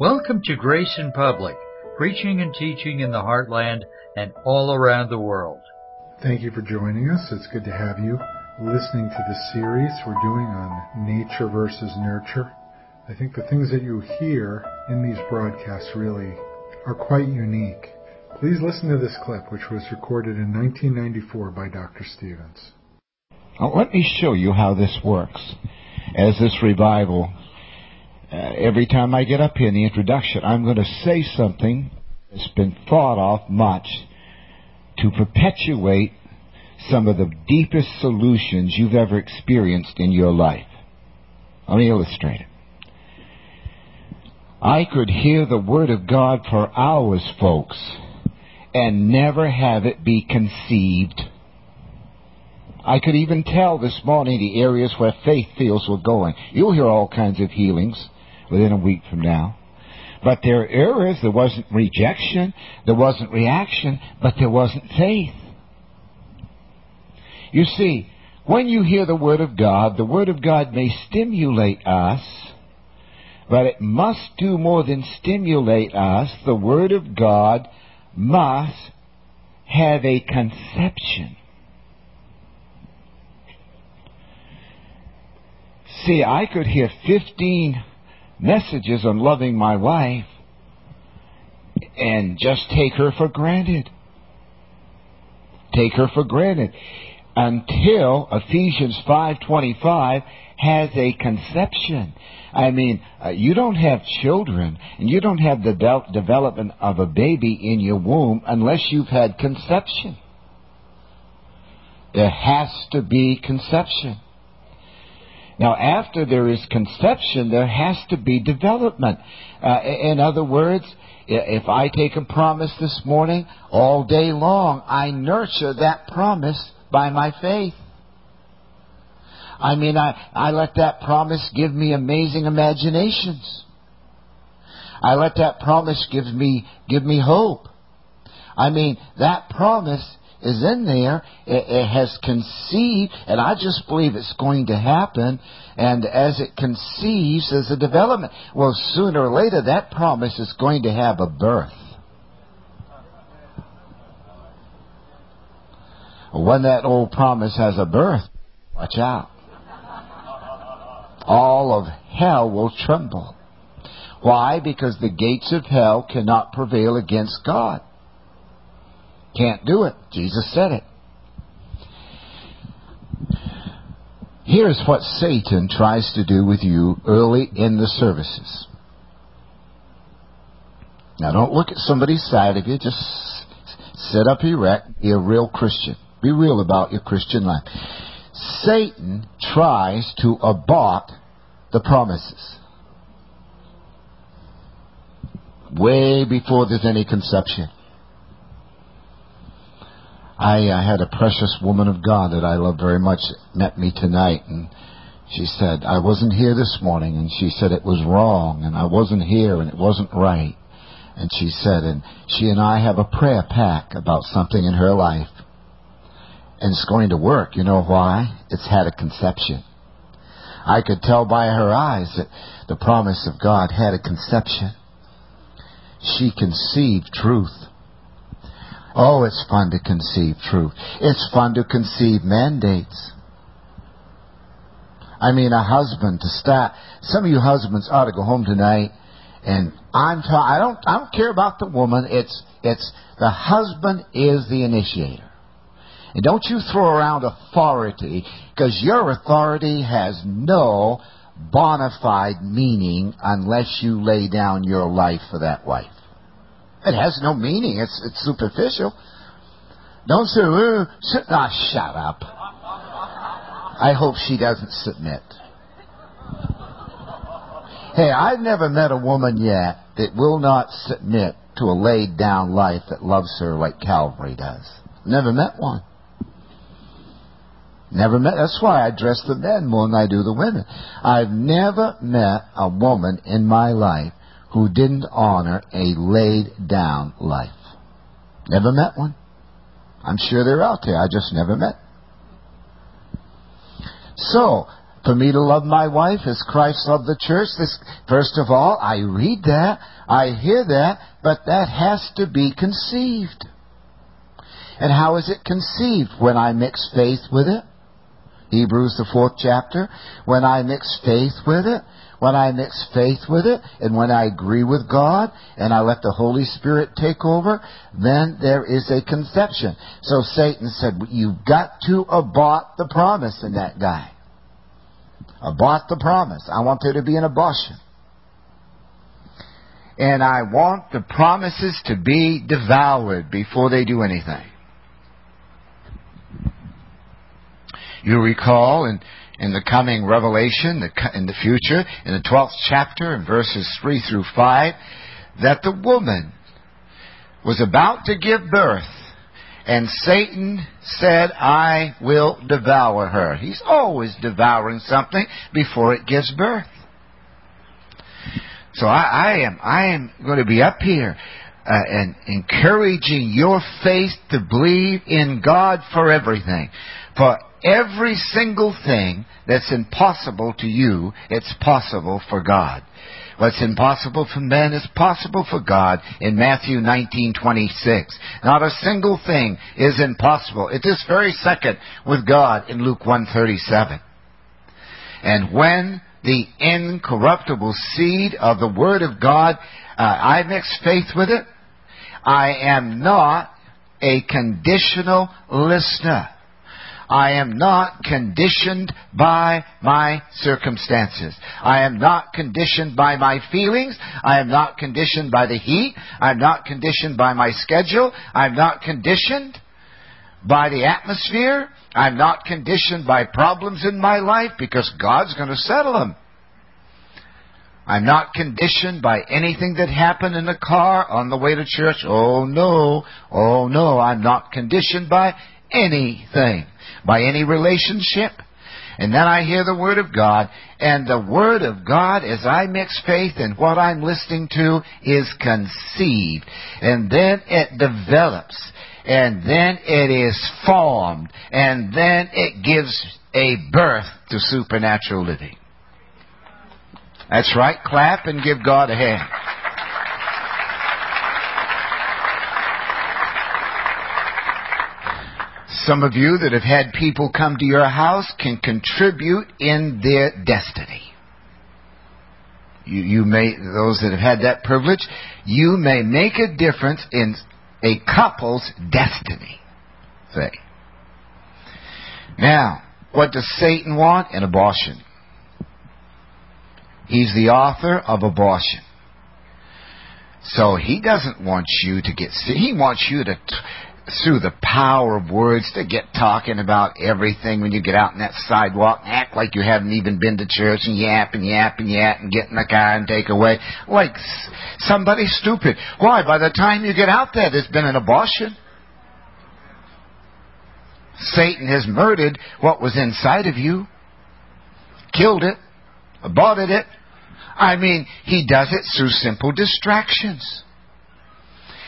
Welcome to Grace in Public, preaching and teaching in the heartland and all around the world. Thank you for joining us. It's good to have you listening to this series we're doing on nature versus nurture. I think the things that you hear in these broadcasts really are quite unique. Please listen to this clip, which was recorded in 1994 by Dr. Stevens. Now, let me show you how this works as this revival. Every time I get up here in the introduction, I'm going to say something that's been thought of much to perpetuate some of the deepest solutions you've ever experienced in your life. Let me illustrate it. I could hear the Word of God for hours, folks, and never have it be conceived. I could even tell this morning the areas where faith fields were going. You'll hear all kinds of healings within a week from now. But there are errors. There wasn't rejection. There wasn't reaction. But there wasn't faith. You see, when you hear the Word of God may stimulate us, but it must do more than stimulate us. The Word of God must have a conception. See, I could hear 15 messages on loving my wife and just take her for granted. Take her for granted. Until Ephesians 5:25 has a conception. I mean, you don't have children and you don't have the development of a baby in your womb unless you've had conception. There has to be conception. Now, after there is conception, there has to be development. In other words, if I take a promise this morning, all day long, I nurture that promise by my faith. I mean, I let that promise give me amazing imaginations. I let that promise give me hope. I mean, that promise is in there, it has conceived, and I just believe it's going to happen, and as it conceives, there's a development. Well, sooner or later, that promise is going to have a birth. When that old promise has a birth, watch out. All of hell will tremble. Why? Because the gates of hell cannot prevail against God. Can't do it. Jesus said it. Here's what Satan tries to do with you early in the services. Now, don't look at somebody's side of you. Just sit up erect. Be a real Christian. Be real about your Christian life. Satan tries to abort the promises way before there's any conception. I had a precious woman of God that I love very much met me tonight, and she said, I wasn't here this morning, and she said it was wrong, and I wasn't here, and it wasn't right. And she said, and she and I have a prayer pact about something in her life, and it's going to work. You know why? It's had a conception. I could tell by her eyes that the promise of God had a conception. She conceived truth. Oh, it's fun to conceive truth. It's fun to conceive mandates. I mean, a husband to start. Some of you husbands ought to go home tonight, and I don't care about the woman. It's the husband is the initiator, and don't you throw around authority, because your authority has no bona fide meaning unless you lay down your life for that wife. It has no meaning. It's superficial. Don't say, shut up. I hope she doesn't submit. Hey, I've never met a woman yet that will not submit to a laid down life that loves her like Calvary does. Never met one. Never met. That's why I dress the men more than I do the women. I've never met a woman in my life who didn't honor a laid-down life. Never met one. I'm sure they're out there. I just never met. So, For me to love my wife as Christ loved the church. This, first of all, I read that, I hear that, but that has to be conceived. And how is it conceived? When I mix faith with it. Hebrews, the 4th chapter. When I mix faith with it. When I mix faith with it. And when I agree with God and I let the Holy Spirit take over, then there is a conception. So Satan said, you've got to abort the promise in that guy. Abort the promise. I want there to be an abortion. And I want the promises to be devoured before they do anything. You recall in the coming revelation, in the future, in the 12th chapter, in verses 3 through 5, that the woman was about to give birth, and Satan said, I will devour her. He's always devouring something before it gives birth. So I am going to be up here and encouraging your faith to believe in God for everything. For every single thing that's impossible to you, it's possible for God. What's impossible for men is possible for God in Matthew 19:26. Not a single thing is impossible. At this very second with God in Luke 1:37. And when the incorruptible seed of the Word of God, I mix faith with it, I am not a conditional listener. I am not conditioned by my circumstances. I am not conditioned by my feelings. I am not conditioned by the heat. I am not conditioned by my schedule. I am not conditioned by the atmosphere. I'm not conditioned by problems in my life because God's going to settle them. I'm not conditioned by anything that happened in the car on the way to church. Oh no, I'm not conditioned by anything, by any relationship. And then I hear the Word of God, and the Word of God, as I mix faith in what I'm listening to, is conceived. And then it develops. And then it is formed. And then it gives a birth to supernatural living. That's right. Clap and give God a hand. Some of you that have had people come to your house can contribute in their destiny. You may, those that have had that privilege, you may make a difference in a couple's destiny, say. Now, what does Satan want? An abortion. He's the author of abortion. So he doesn't want you to get sick. He wants you to, through the power of words, to get talking about everything when you get out on that sidewalk and act like you haven't even been to church and yap and get in the car and take away like somebody stupid. Why? By the time you get out there, there's been an abortion. Satan has murdered what was inside of you, killed it, aborted it. I mean, he does it through simple distractions.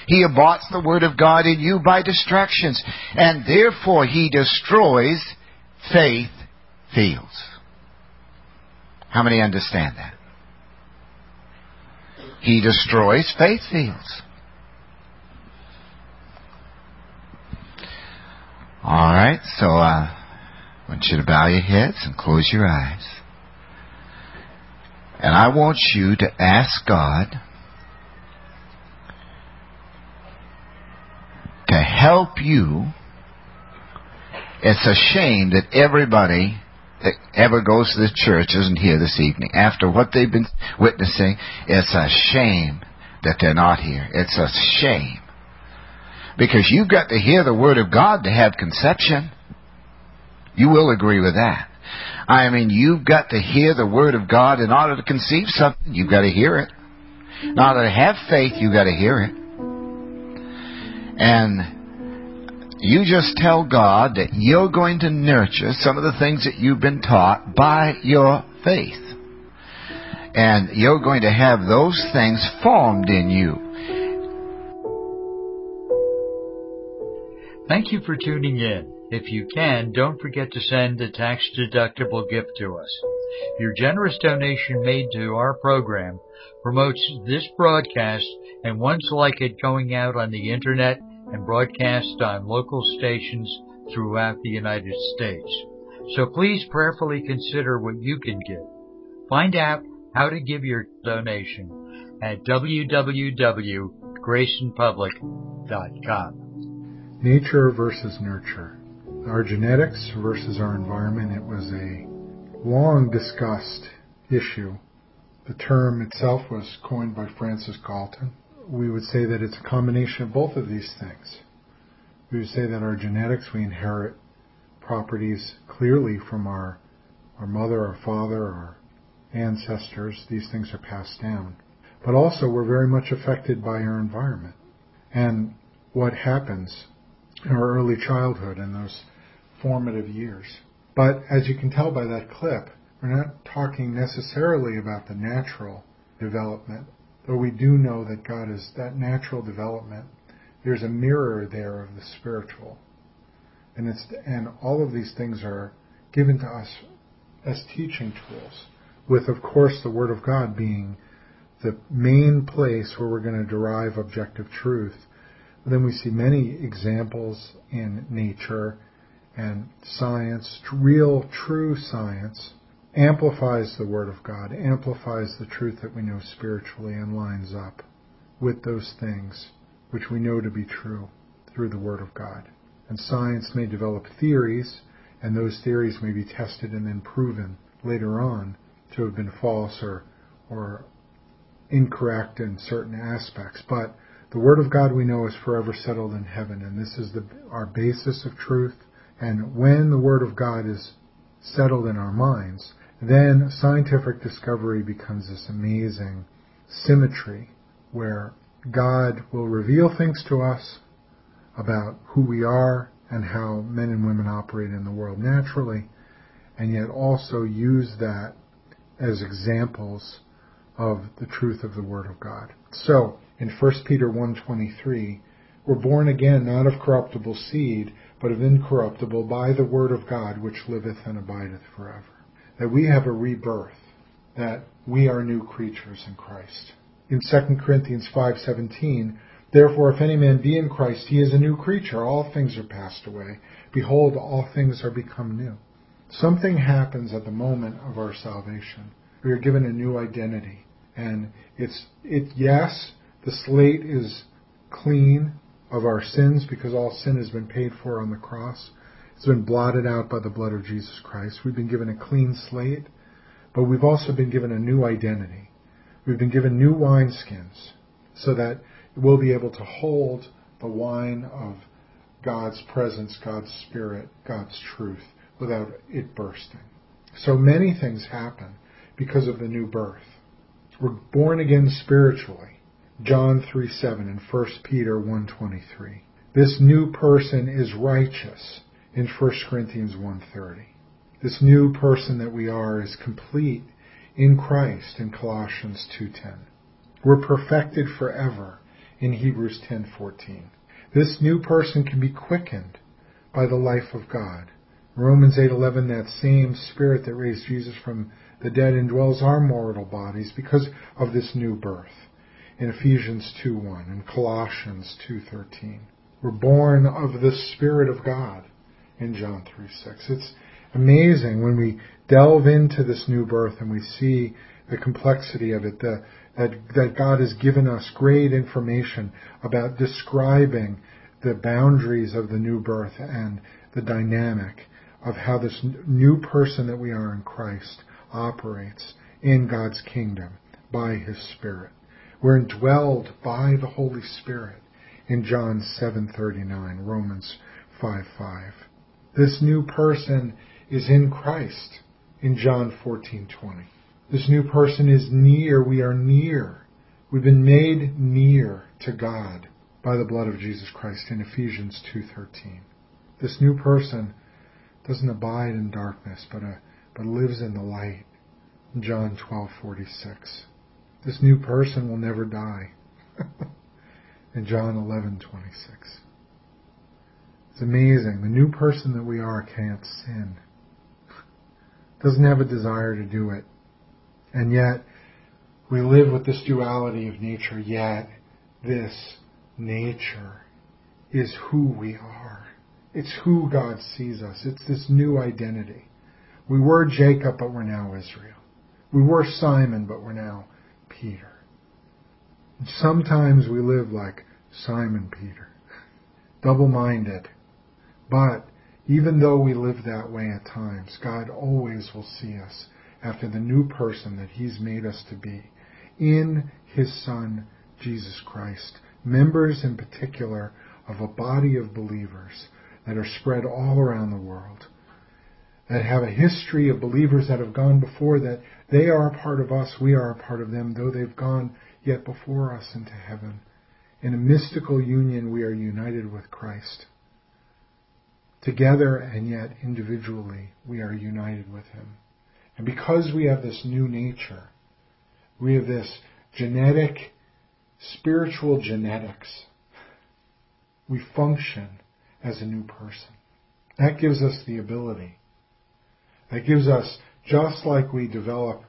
He aborts the Word of God in you by distractions. And therefore, he destroys faith fields. How many understand that? He destroys faith fields. All right, so I want you to bow your heads and close your eyes. And I want you to ask God to help you. It's a shame that everybody that ever goes to the church isn't here this evening. After what they've been witnessing, it's a shame that they're not here. It's a shame. Because you've got to hear the Word of God to have conception. You will agree with that. I mean, you've got to hear the Word of God in order to conceive something. You've got to hear it. In order to have faith, you've got to hear it. And you just tell God that you're going to nurture some of the things that you've been taught by your faith. And you're going to have those things formed in you. Thank you for tuning in. If you can, don't forget to send a tax-deductible gift to us. Your generous donation made to our program promotes this broadcast and ones like it going out on the Internet and broadcast on local stations throughout the United States. So please prayerfully consider what you can give. Find out how to give your donation at www.graceinpublic.com. Nature versus nurture. Our genetics versus our environment. It was a long discussed issue. The term itself was coined by Francis Galton. We would say that it's a combination of both of these things. We would say that our genetics, we inherit properties clearly from our mother, our father, our ancestors. These things are passed down. But also we're very much affected by our environment and what happens in our early childhood and those formative years. But as you can tell by that clip, we're not talking necessarily about the natural development, though we do know that God is that natural development. There's a mirror there of the spiritual. And all of these things are given to us as teaching tools, with, of course, the Word of God being the main place where we're going to derive objective truth. And then we see many examples in nature and science. Real, true science amplifies the Word of God, amplifies the truth that we know spiritually, and lines up with those things which we know to be true through the Word of God. And science may develop theories, and those theories may be tested and then proven later on to have been false or incorrect in certain aspects. But the Word of God we know is forever settled in heaven, and this is our basis of truth. And when the Word of God is settled in our minds, then scientific discovery becomes this amazing symmetry where God will reveal things to us about who we are and how men and women operate in the world naturally, and yet also use that as examples of the truth of the Word of God. So, in 1 Peter 1:23, we're born again, not of corruptible seed, but of incorruptible, by the Word of God, which liveth and abideth forever. That we have a rebirth, that we are new creatures in Christ. In 2 Corinthians 5:17, therefore, if any man be in Christ, he is a new creature. All things are passed away. Behold, all things are become new. Something happens at the moment of our salvation. We are given a new identity. And yes, the slate is clean of our sins, because all sin has been paid for on the cross. It's been blotted out by the blood of Jesus Christ. We've been given a clean slate, but we've also been given a new identity. We've been given new wineskins so that we'll be able to hold the wine of God's presence, God's Spirit, God's truth without it bursting. So many things happen because of the new birth. We're born again spiritually. John 3:7 and 1 Peter 1:23. This new person is righteous in 1 Corinthians 1:30. This new person that we are is complete in Christ in Colossians 2:10. We're perfected forever in Hebrews 10:14. This new person can be quickened by the life of God. Romans 8:11, that same Spirit that raised Jesus from the dead indwells our mortal bodies because of this new birth. In Ephesians 2:1 and Colossians 2:13. We're born of the Spirit of God in John 3:6. It's amazing when we delve into this new birth and we see the complexity of it, that God has given us great information about describing the boundaries of the new birth and the dynamic of how this new person that we are in Christ operates in God's kingdom by His Spirit. We're indwelled by the Holy Spirit in John 7:39, Romans 5:5. This new person is in Christ in John 14:20. This new person is near. We are near. We've been made near to God by the blood of Jesus Christ in Ephesians 2:13. This new person doesn't abide in darkness, but lives in the light in John 12:46. This new person will never die in John 11:26. It's amazing. The new person that we are can't sin. Doesn't have a desire to do it. And yet, we live with this duality of nature, yet this nature is who we are. It's who God sees us. It's this new identity. We were Jacob, but we're now Israel. We were Simon, but we're now Peter. And sometimes we live like Simon Peter, double-minded. But even though we live that way at times, God always will see us after the new person that He's made us to be in His Son, Jesus Christ. Members in particular of a body of believers that are spread all around the world, that have a history of believers that have gone before, that they are a part of us, we are a part of them, though they've gone yet before us into heaven. In a mystical union, we are united with Christ. Together and yet individually, we are united with Him. And because we have this new nature, we have this genetic, spiritual genetics, we function as a new person. That gives us the ability. That gives us, just like we develop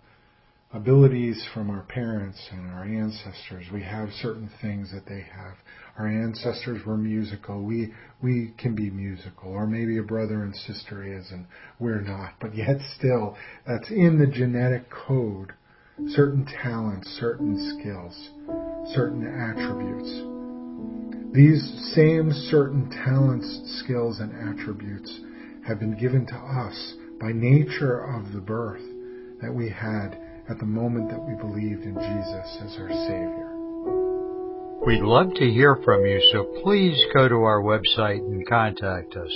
abilities from our parents and our ancestors. We have certain things that they have. Our ancestors were musical. We can be musical. Or maybe a brother and sister is and we're not. But yet still, that's in the genetic code. Certain talents, certain skills, certain attributes. These same certain talents, skills, and attributes have been given to us by nature of the birth that we had at the moment that we believed in Jesus as our Savior. We'd love to hear from you, so please go to our website and contact us.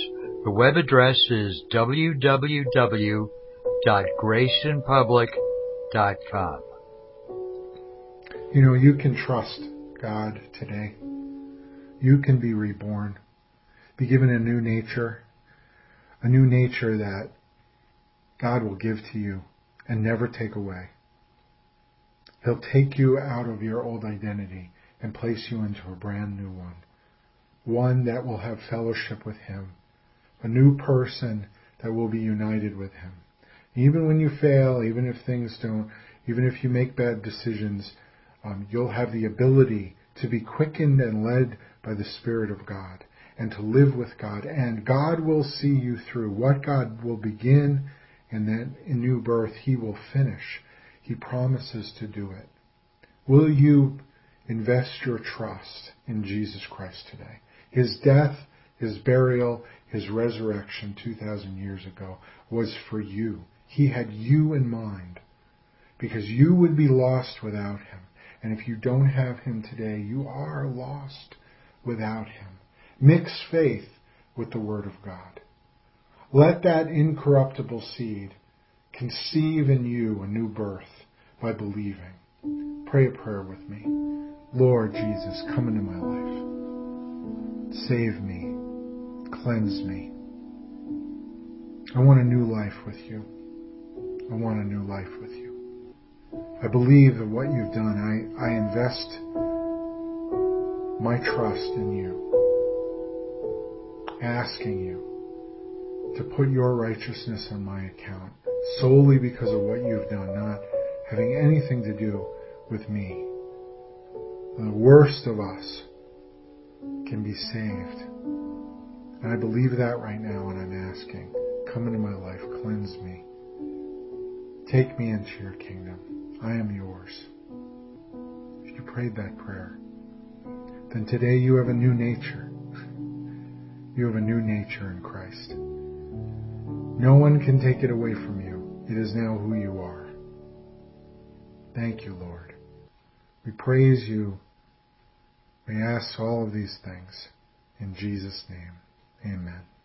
The web address is www.graceinpublic.com. You know, you can trust God today. You can be reborn, be given a new nature that God will give to you and never take away. He'll take you out of your old identity and place you into a brand new one. One that will have fellowship with Him. A new person that will be united with Him. Even when you fail, even if things don't, even if you make bad decisions, you'll have the ability to be quickened and led by the Spirit of God and to live with God. And God will see you through. What God will begin, and then in new birth, He will finish. He promises to do it. Will you invest your trust in Jesus Christ today? His death, His burial, His resurrection 2,000 years ago was for you. He had you in mind because you would be lost without Him. And if you don't have Him today, you are lost without Him. Mix faith with the Word of God. Let that incorruptible seed conceive in you a new birth by believing. Pray a prayer with me. Lord Jesus, come into my life. Save me. Cleanse me. I want a new life with you. I want a new life with you. I believe that what you've done, I invest my trust in you, asking you to put your righteousness on my account solely because of what you've done, not having anything to do with me. The worst of us can be saved. And I believe that right now, and I'm asking, come into my life, cleanse me. Take me into your kingdom. I am yours. If you prayed that prayer, then today you have a new nature. You have a new nature in Christ. No one can take it away from you. It is now who you are. Thank you, Lord. We praise you. We ask all of these things in Jesus' name. Amen.